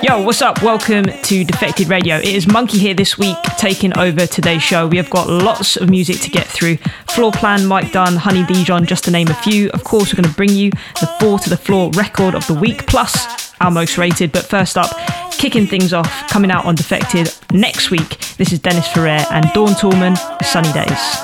Yo, what's up? Welcome to Defected Radio. It is Monkey here this week, taking over today's show. We have got lots of music to get through. Floor Plan, Mike Dunn, Honey Dijon, just to name a few. Of course, we're going to bring you the Four to the Floor record of the week, plus our most rated. But first up, kicking things off, coming out on Defected next week, this is Dennis Ferrer and Dawn Tallman, Sunny Days.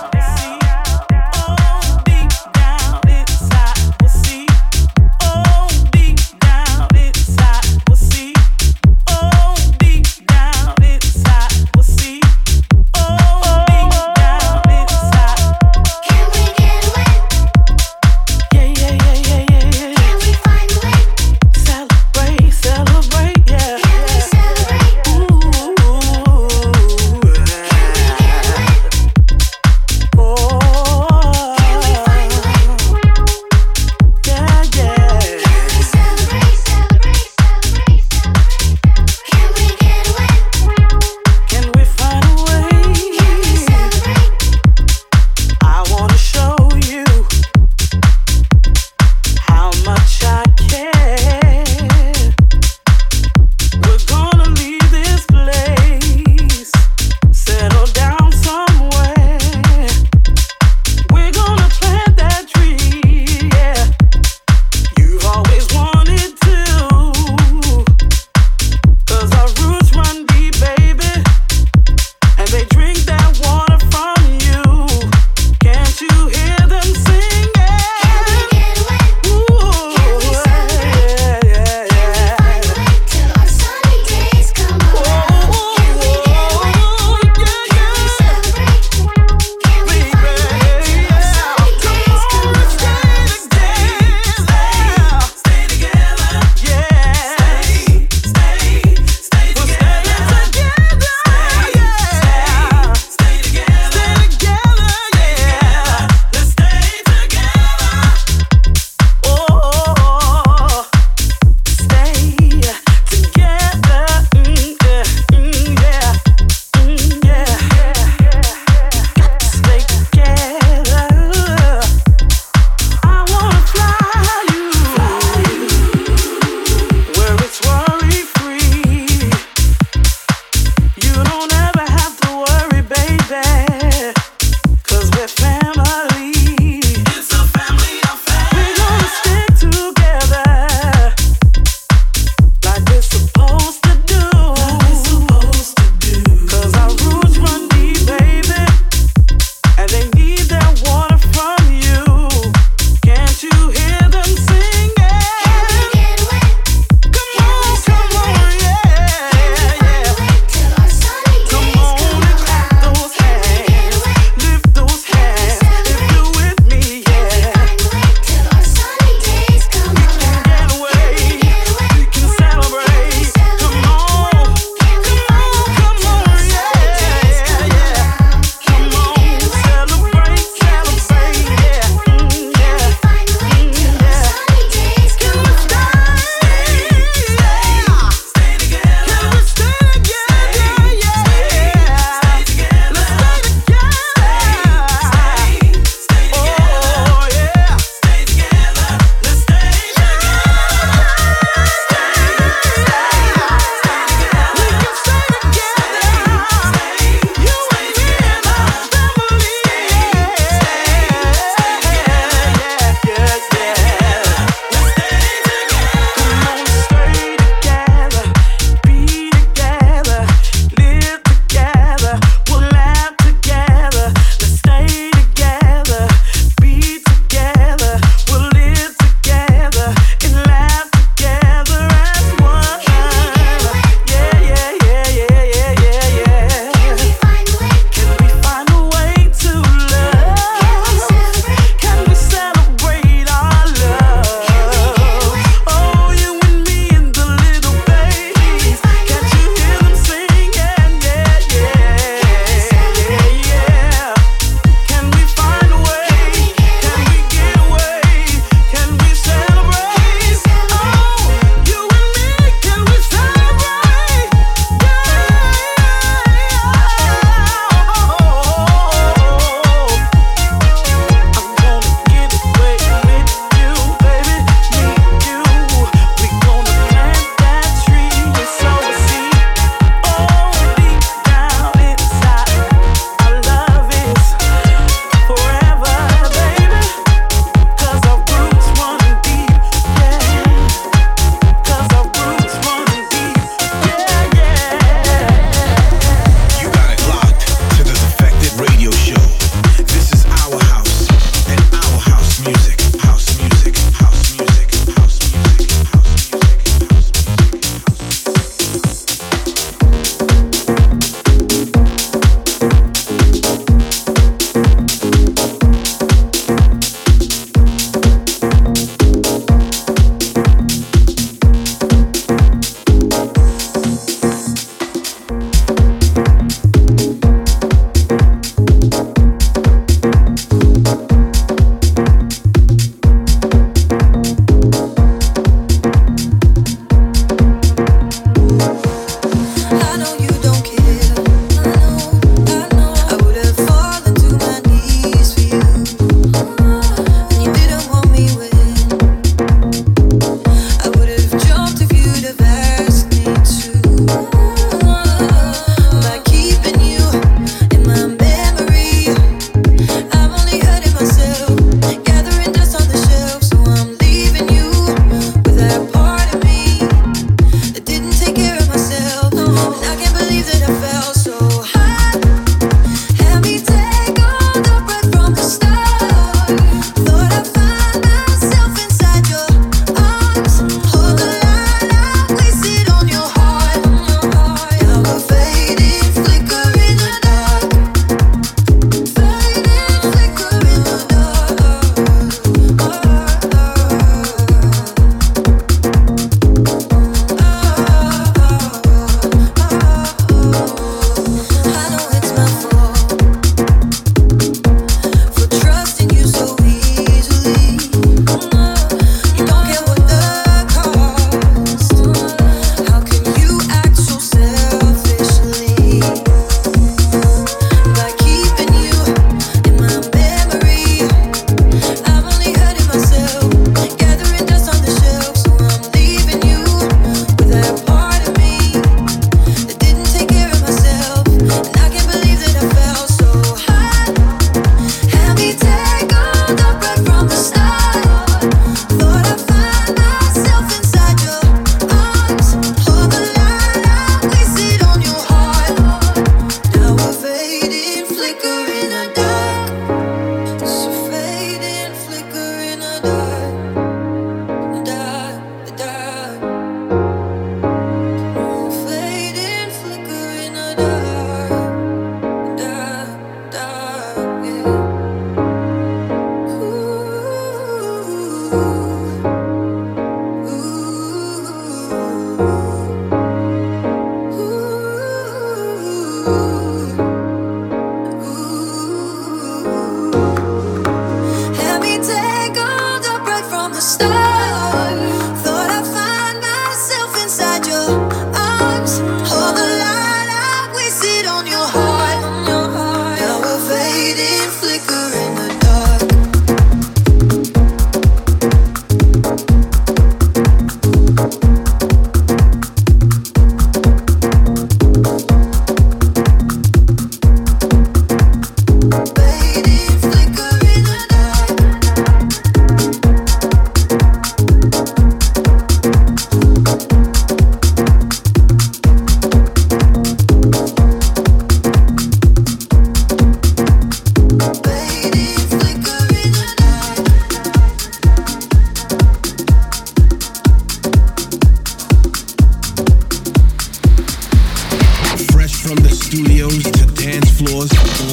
floors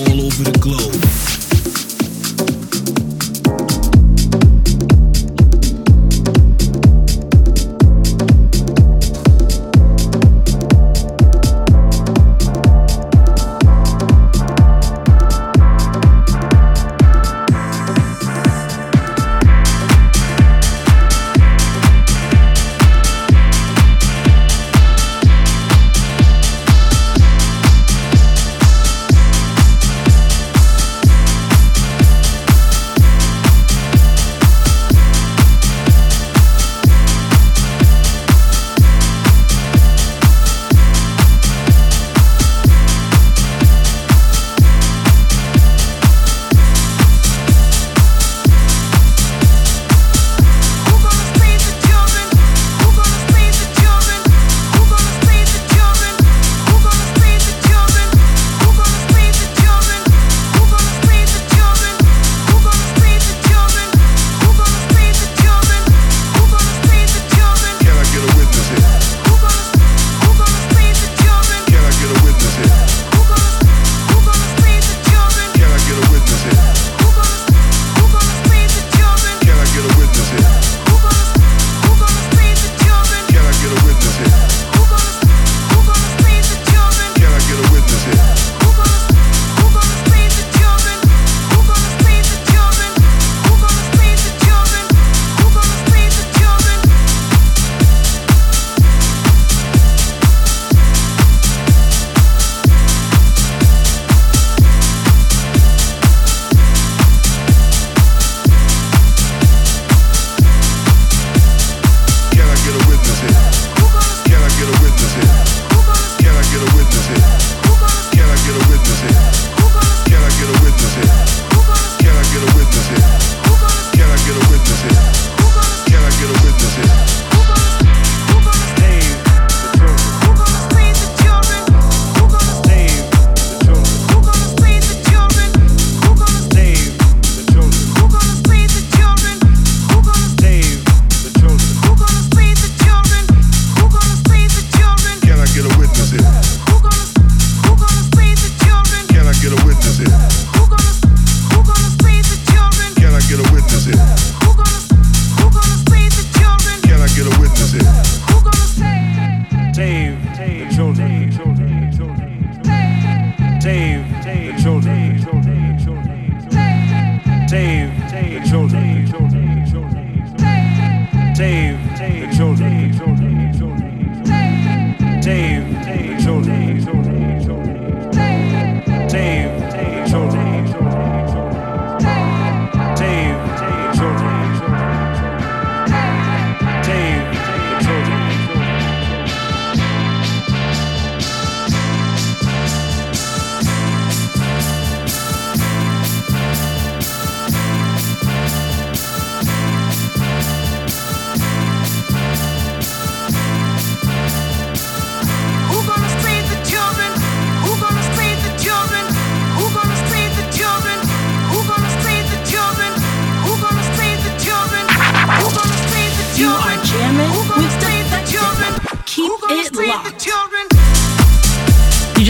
all over the globe.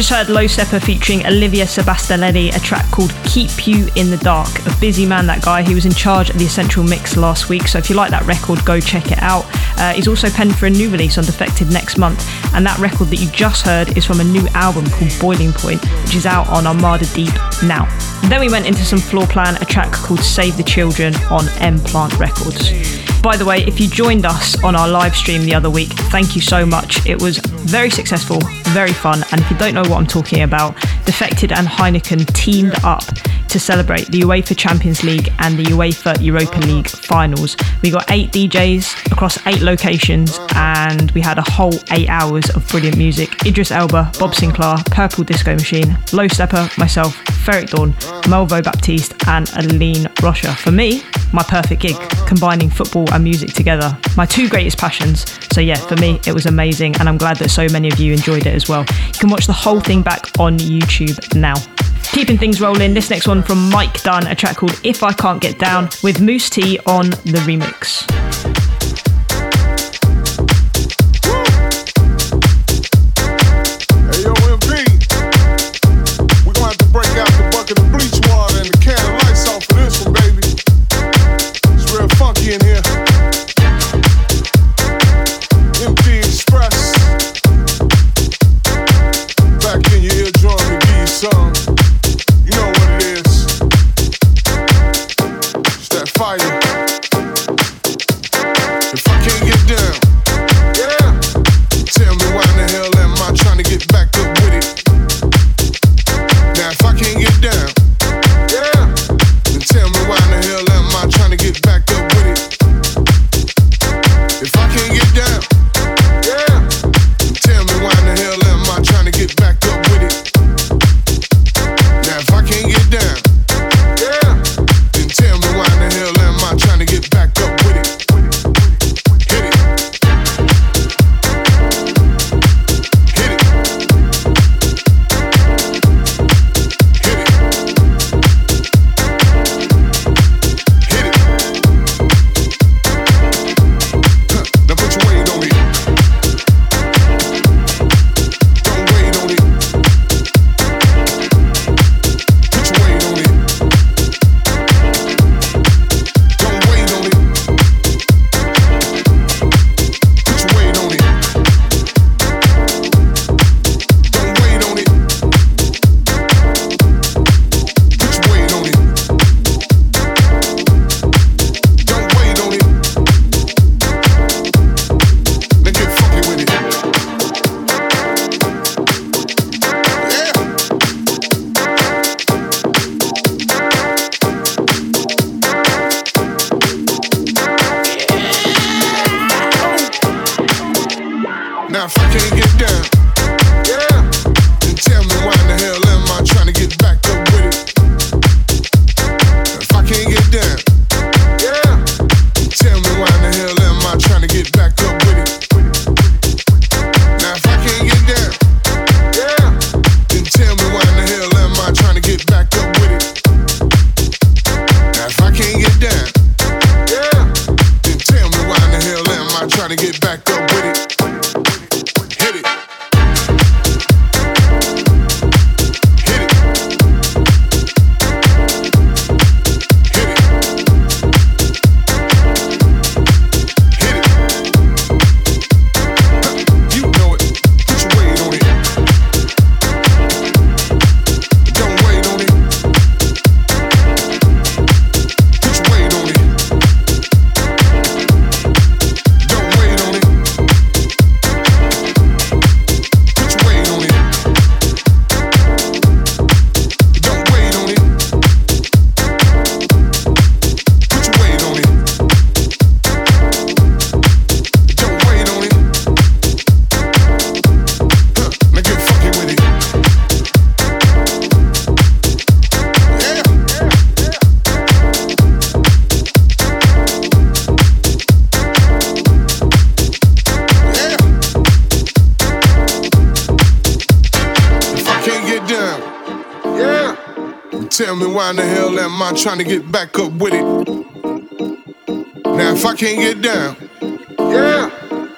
Heard Low Steppa featuring Olivia Sebastianelli, a track called Keep You in the Dark. A busy man, that guy. He was in charge of the Essential Mix last week, so if you like that record, go check it out. He's also penned for a new release on Defected next month, and that record that you just heard is from a new album called Boiling Point, which is out on Armada Deep now. And then we went into some Floor Plan, a track called Save the Children on M Plant Records. By the way, if you joined us on our live stream the other week, thank you so much. It was very successful, very fun, and if you don't know what I'm talking about, Defected and Heineken teamed up to celebrate the UEFA Champions League and the UEFA Europa League finals. We got 8 DJs across 8 locations, and we had a whole 8 hours of brilliant music. Idris Elba, Bob Sinclair, Purple Disco Machine, Low Steppa, myself, Ferrik Dawn, Melvo Baptiste and Aline Rocha. For me, my perfect gig, combining football and music together, my two greatest passions. So yeah, for me it was amazing, and I'm glad that so many of you enjoyed it as well. You can watch the whole thing back on YouTube now. Keeping things rolling, this next one from Mike Dunn, a track called If I Can't Get Down, with Moose T on the remix. Hey, yo, MB, we're going to have to break down. Yeah. Tell me why in the hell am I trying to get back up with it? Now if I can't get down, yeah, then tell me why in the hell am I trying to get back up with it? If I can't get down, yeah, then tell me why in the hell am I trying to get back up with it? Now if I can't get down, yeah, then tell me why in the hell am I trying to get back up with it? Trying to get back up with it. Now if I can't get down, yeah,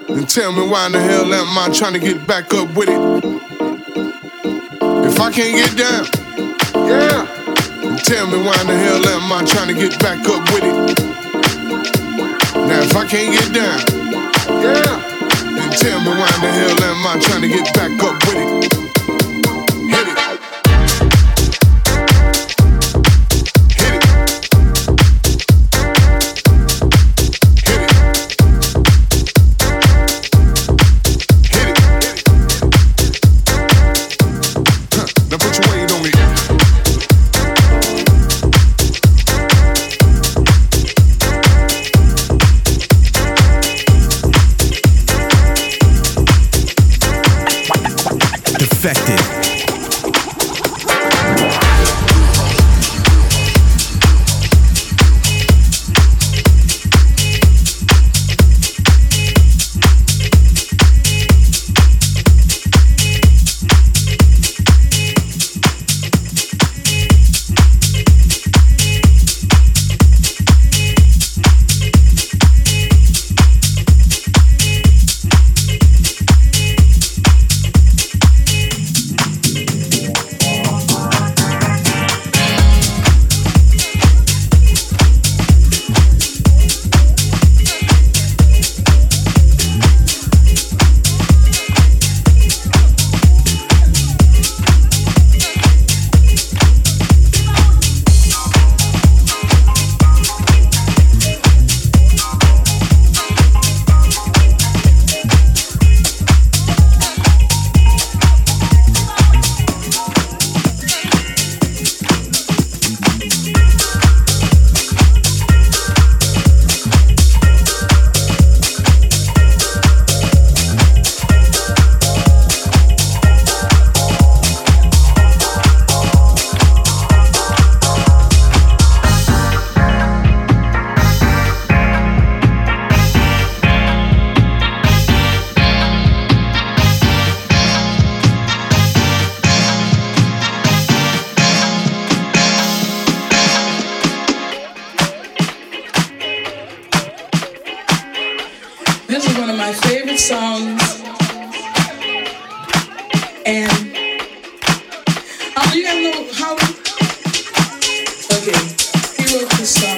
then tell me why in the hell am I trying to get back up with it? If I can't get down, yeah, then tell me why in the hell am I trying to get back up with it? Now if I can't get down, yeah, then tell me why in the hell am I trying to get back up with it? songs. And you have no how. Okay, he wrote this song.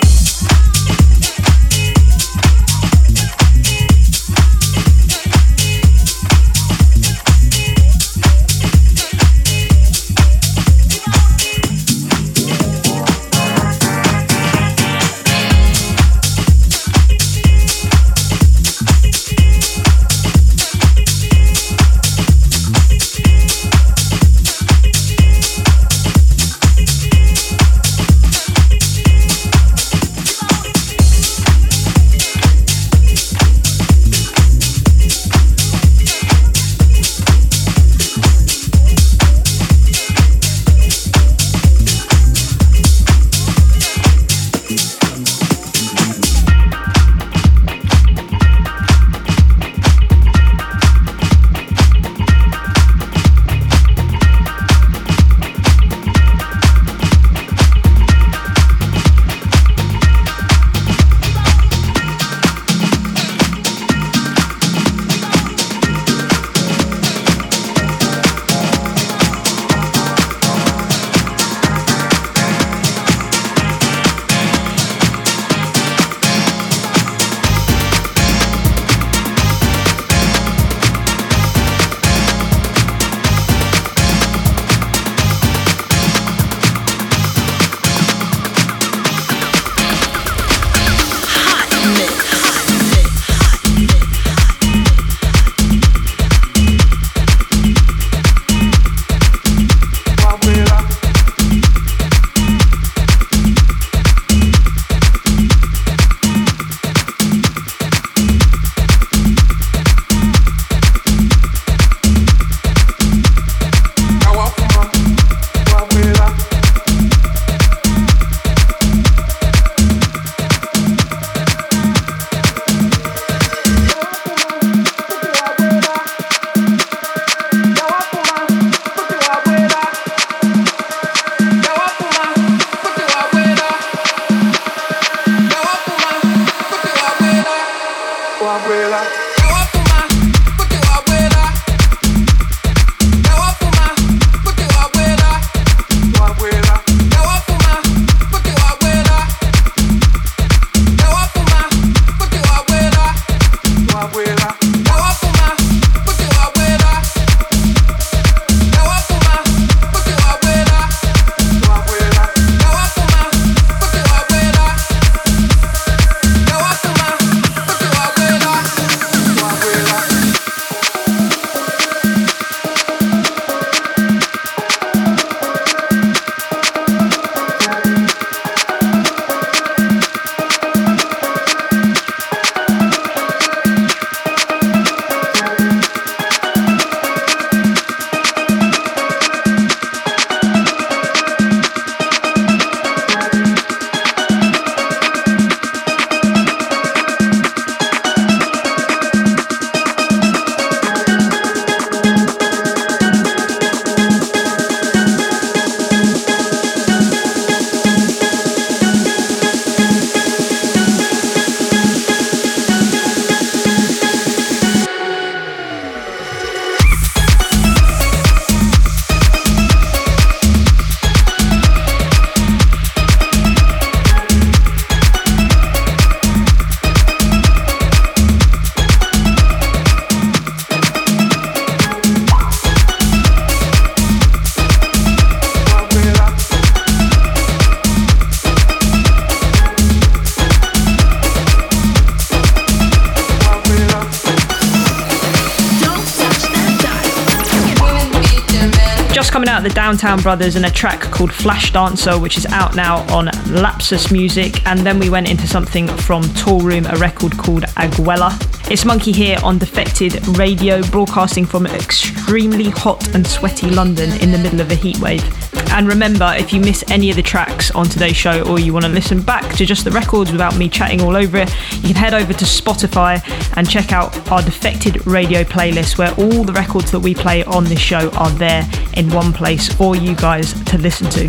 The Downtown Brothers and a track called Flash Dancer, which is out now on Lapsus Music. And then we went into something from Tall Room, a record called Aguela. It's Monkey here on Defected Radio, broadcasting from extremely hot and sweaty London in the middle of a heatwave. And remember, if you miss any of the tracks on today's show, or you want to listen back to just the records without me chatting all over it, you can head over to Spotify and check out our Defected Radio playlist, where all the records that we play on this show are there in one place for you guys to listen to.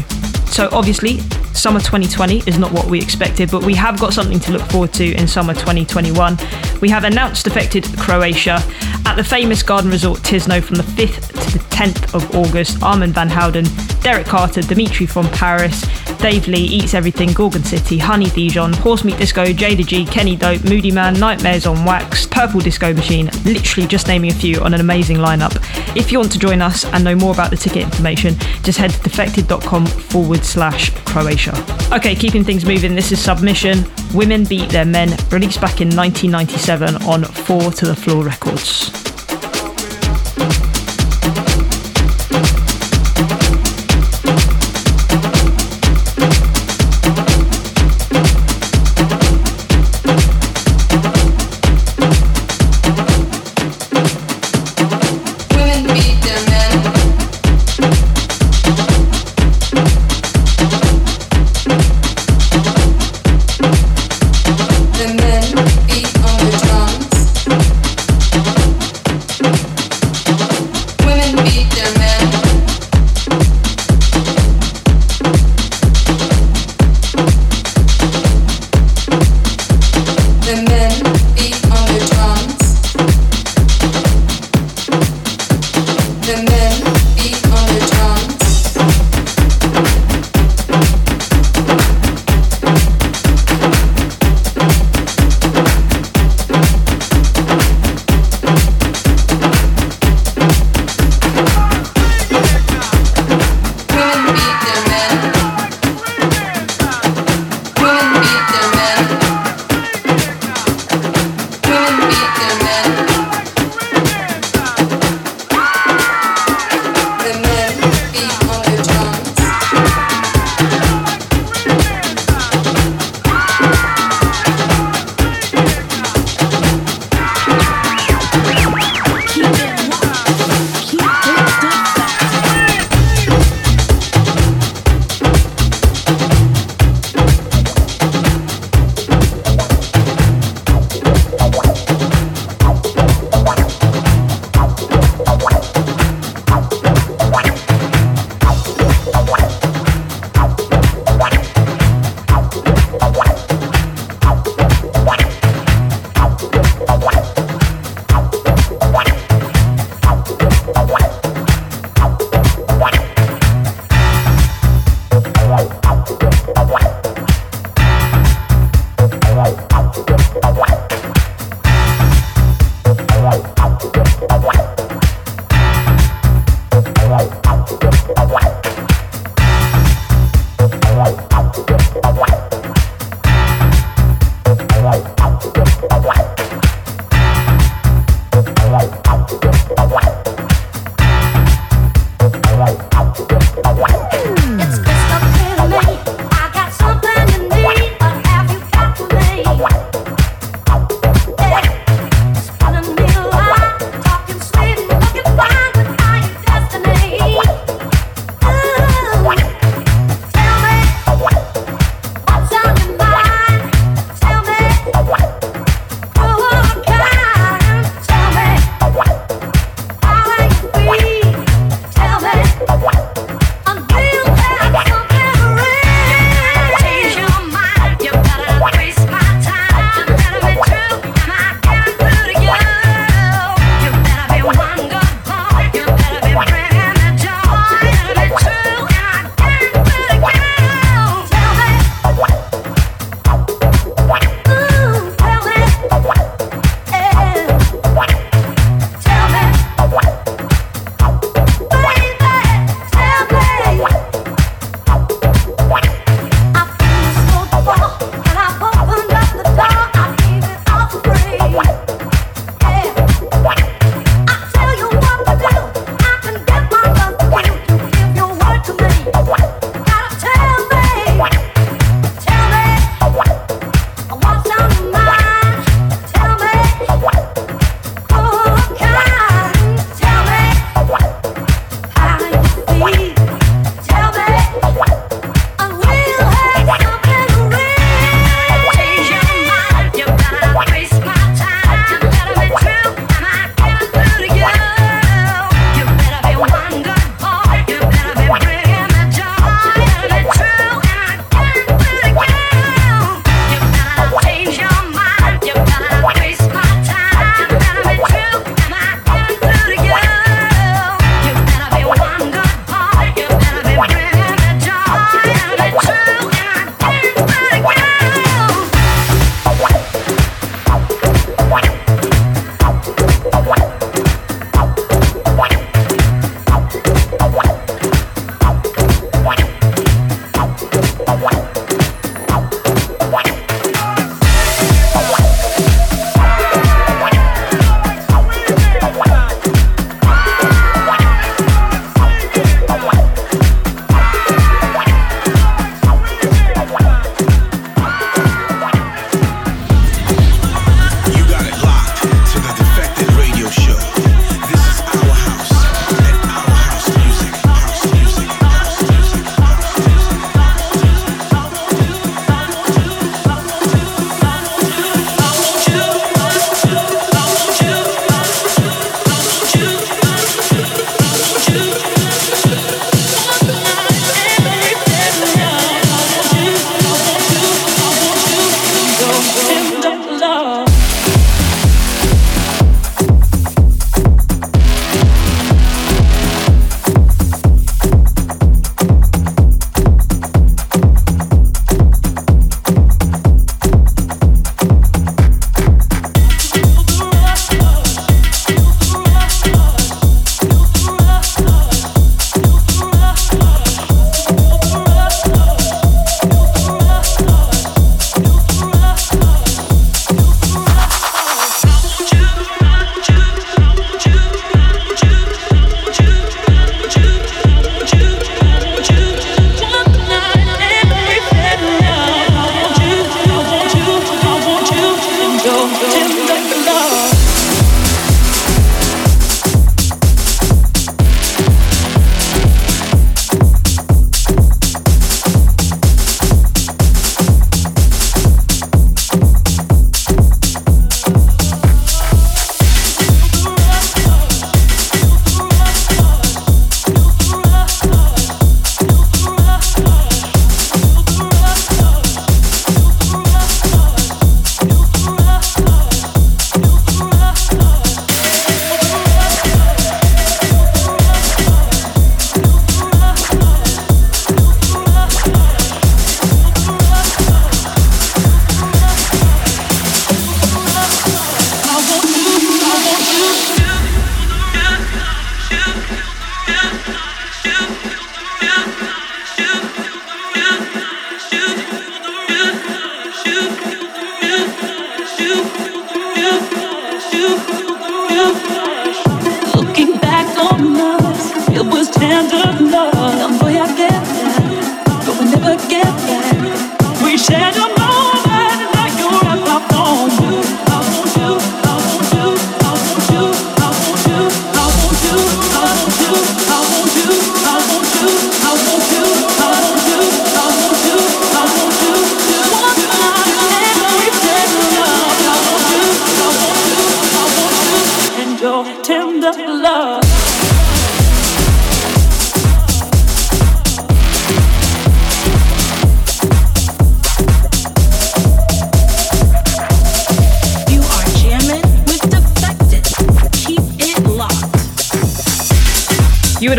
So obviously, Summer 2020 is not what we expected, but we have got something to look forward to in summer 2021. We have announced Defected Croatia at the famous garden resort Tisno from the 5th to the 10th of August. Armin van Buuren, Derek Carter, Dimitri from Paris, Dave Lee, Eats Everything, Gorgon City, Honey Dijon, Horse Meat Disco, Jada G, Kenny Dope, Moody Man, Nightmares on Wax, Purple Disco Machine, literally just naming a few on an amazing lineup. If you want to join us and know more about the ticket information, just head to defected.com/Croatia. Okay, keeping things moving, this is Submission, Women Beat Their Men, released back in 1997 on Four to the Floor Records.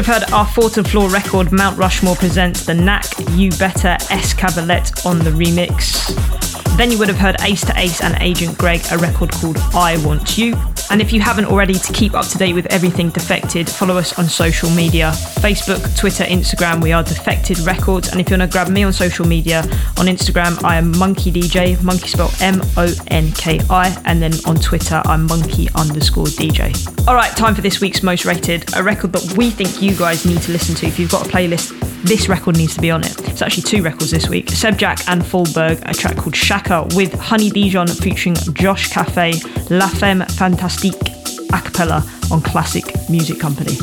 Heard our Four to the Floor record Mount Rushmore presents The Knack, You Better, S Cabalet on the remix. Then you would have heard Ace to Ace and Agent Greg, a record called I Want You. And if you haven't already, to keep up to date with everything Defected, follow us on social media. Facebook, Twitter, Instagram, we are Defected Records. And if you want to grab me on social media, on Instagram, I am Monkey DJ, Monkey spelled Monki. And then on Twitter, I'm Monkey_DJ. All right, time for this week's Most Rated, a record that we think you guys need to listen to. If you've got a playlist, this record needs to be on it. It's actually two records this week. Seb Jack and Fallberg, a track called Shaka with Honey Dijon featuring Josh Cafe, La Femme Fantastique, a cappella on Classic Music Company.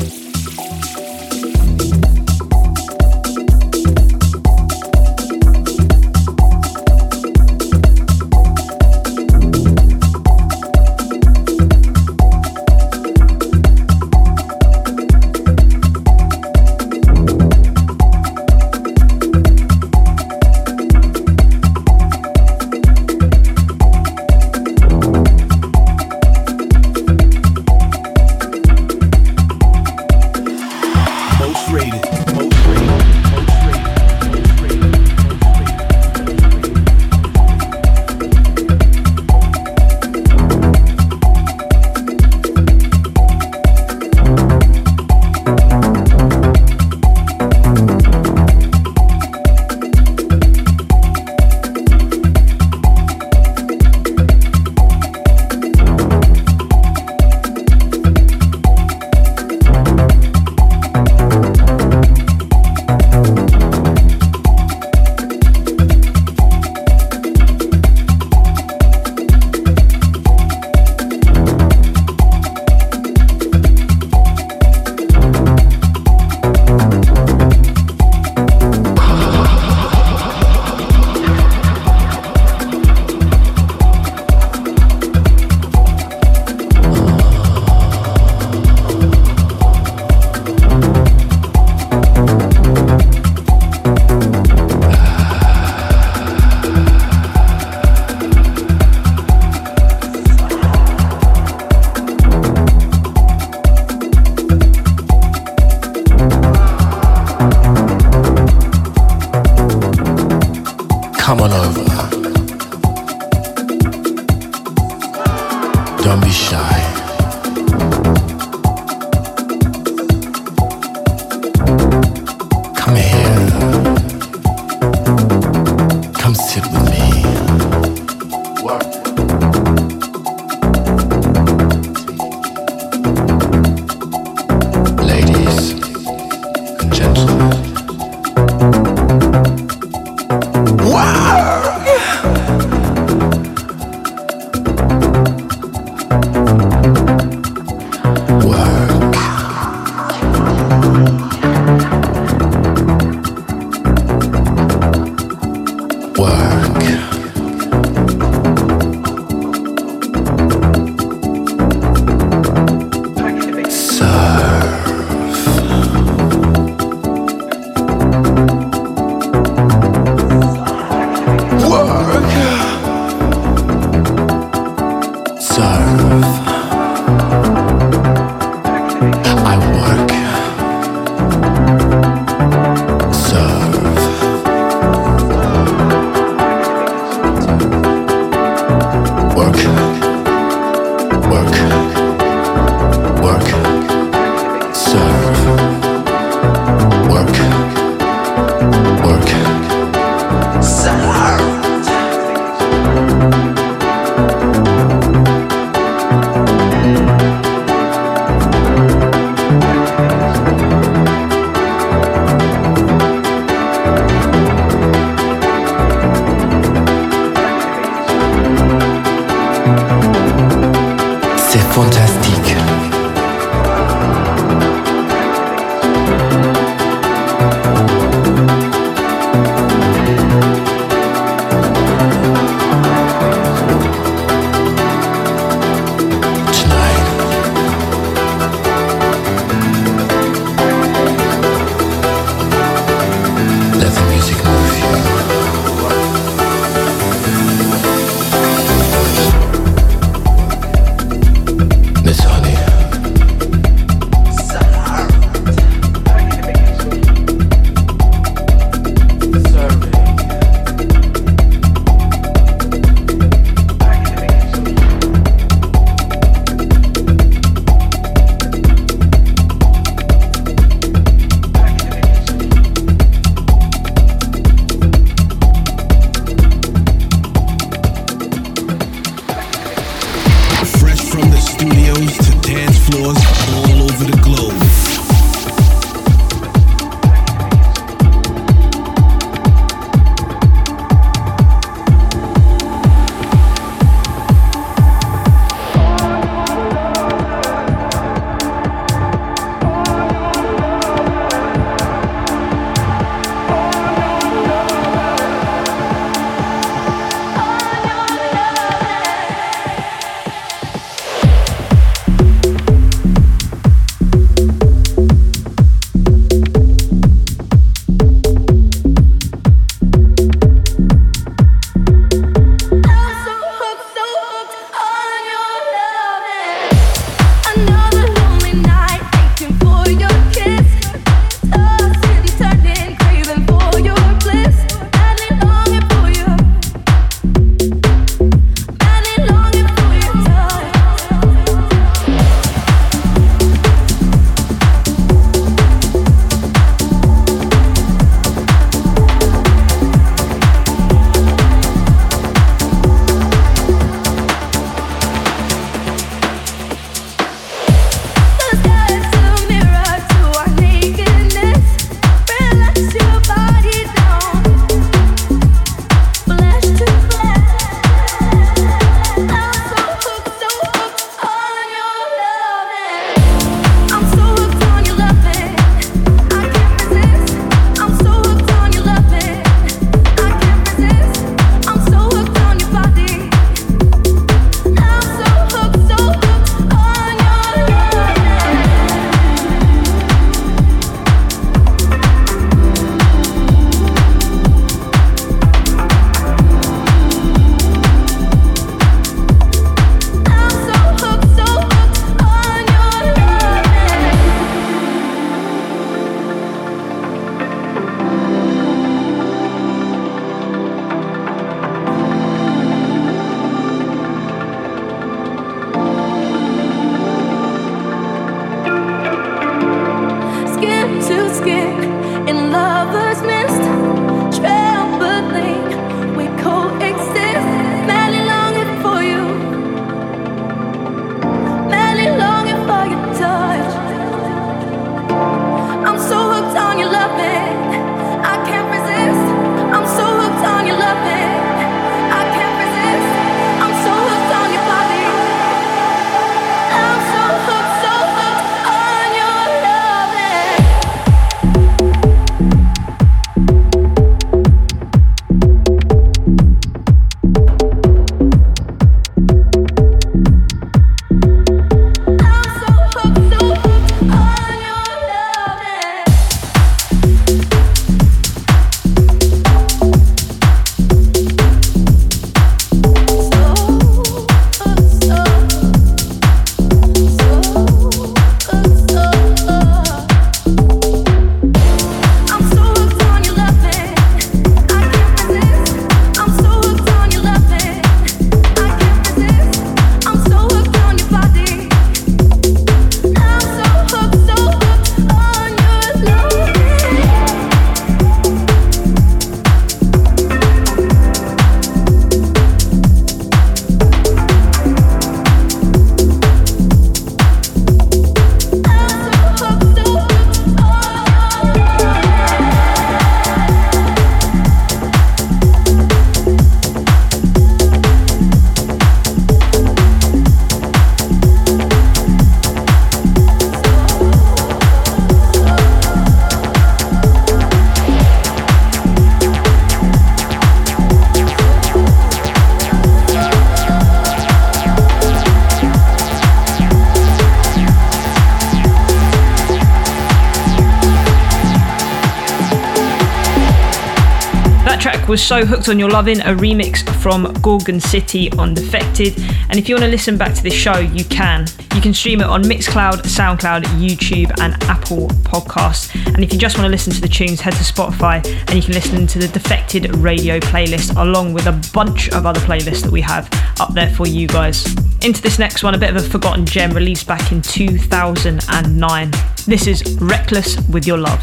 track was So Hooked on Your Lovin', a remix from Gorgon City on Defected. And if you want to listen back to this show, you can. You can stream it on Mixcloud, SoundCloud, YouTube and Apple Podcasts. And if you just want to listen to the tunes, head to Spotify and you can listen to the Defected Radio playlist along with a bunch of other playlists that we have up there for you guys. Into this next one, a bit of a forgotten gem released back in 2009. This is Reckless With Your Love.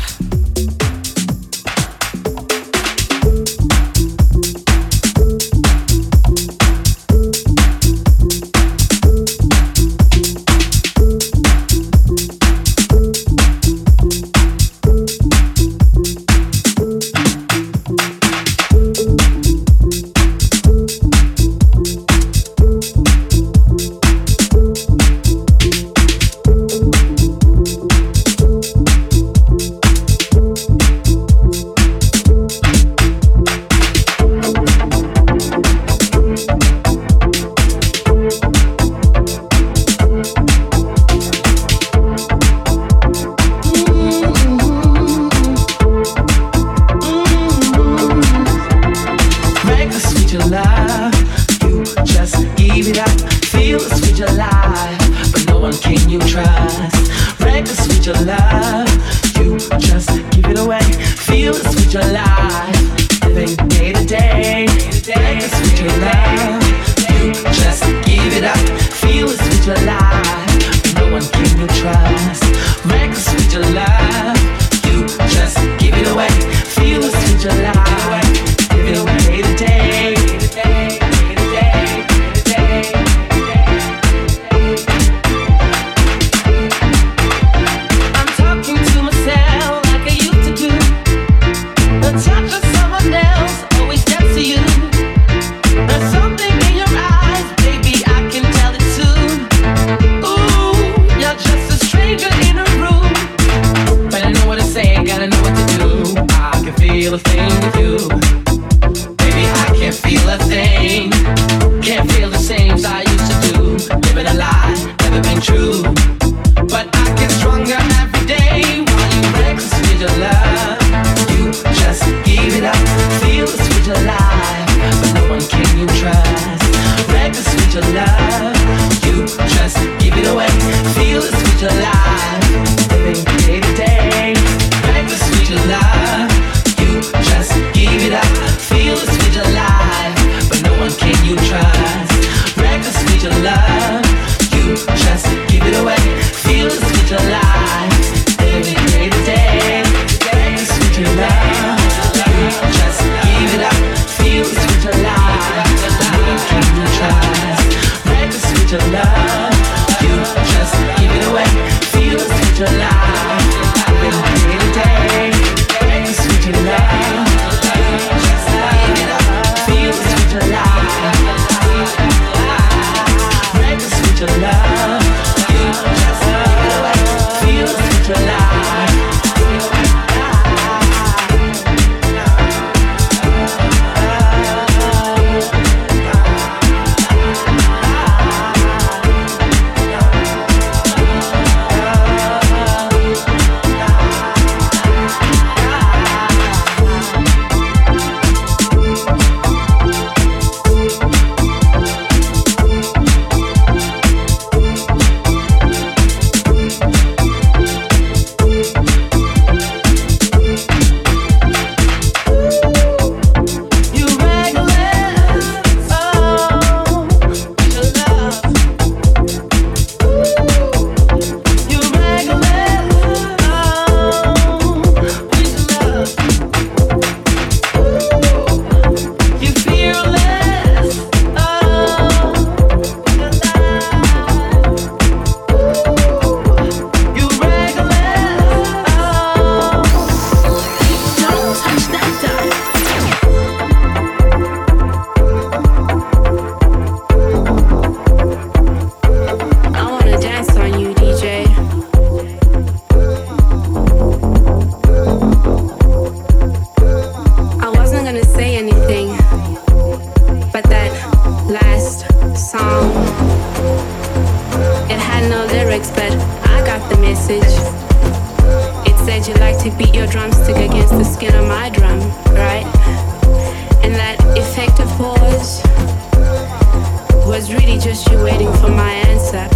was really just you waiting for my answer.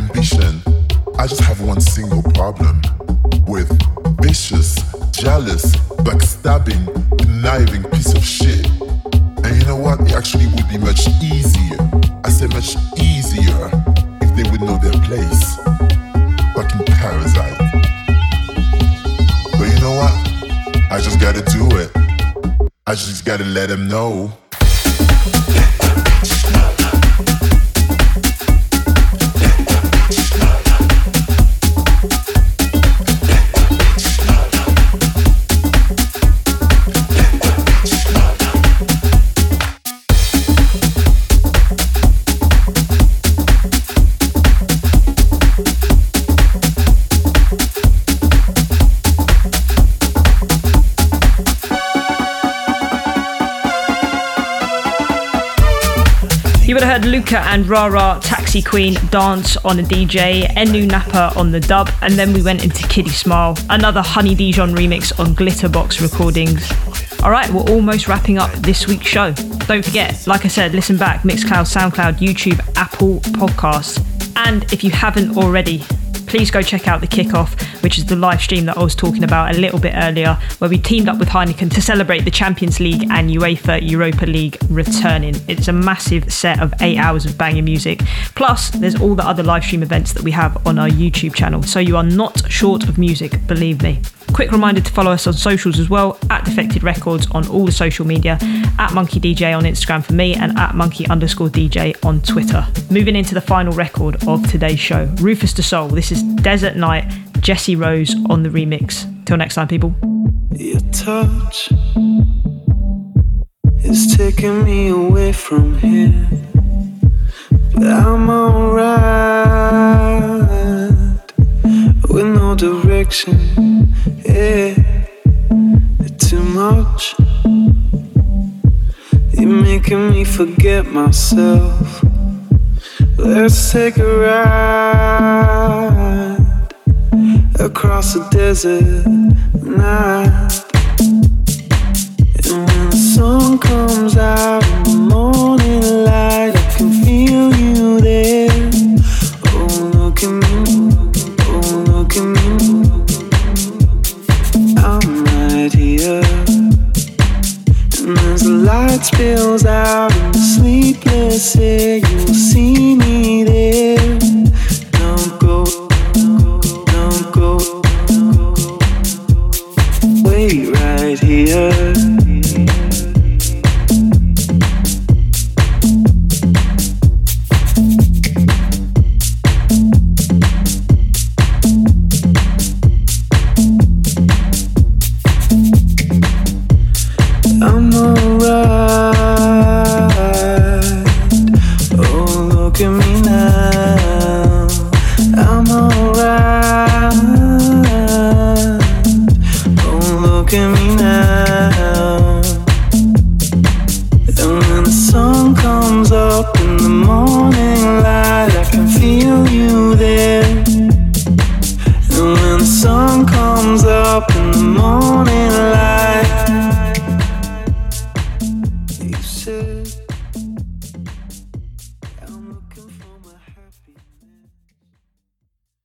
ambition. I just have one single problem with vicious, jealous, backstabbing, conniving piece of shit. And you know what? It actually would be much easier. I say much easier if they would know their place. Fucking parasite. But you know what? I just gotta do it. I just gotta let them know. You would have heard Luca and Rara, Taxi Queen, Dance on a DJ, Enu Napa on the dub, and then we went into Kitty Smile, another Honey Dijon remix on Glitterbox Recordings. Alright, we're almost wrapping up this week's show. Don't forget, like I said, listen back, Mixcloud, SoundCloud, YouTube, Apple Podcasts. And if you haven't already, please go check out The Kickoff, which is the live stream that I was talking about a little bit earlier, where we teamed up with Heineken to celebrate the Champions League and UEFA Europa League returning. It's a massive set of 8 hours of banging music. Plus, there's all the other live stream events that we have on our YouTube channel, so you are not short of music, believe me. Quick reminder to follow us on socials as well, at Defected Records on all the social media, at Monkey DJ on Instagram for me, and at Monkey_DJ on Twitter. Moving into the final record of today's show, Rufus De Sol. This is Desert Night, Jessie Rose on the remix. Till next time, people. Your touch is taking me away from here, but I'm alright with no direction. Yeah, too much. You're making me forget myself. Let's take a ride across the desert night. And when the sun comes out in the morning light, I can feel you there. Oh, look at me, oh, look at me, I'm right here. And as the light spills out in the sleepless air,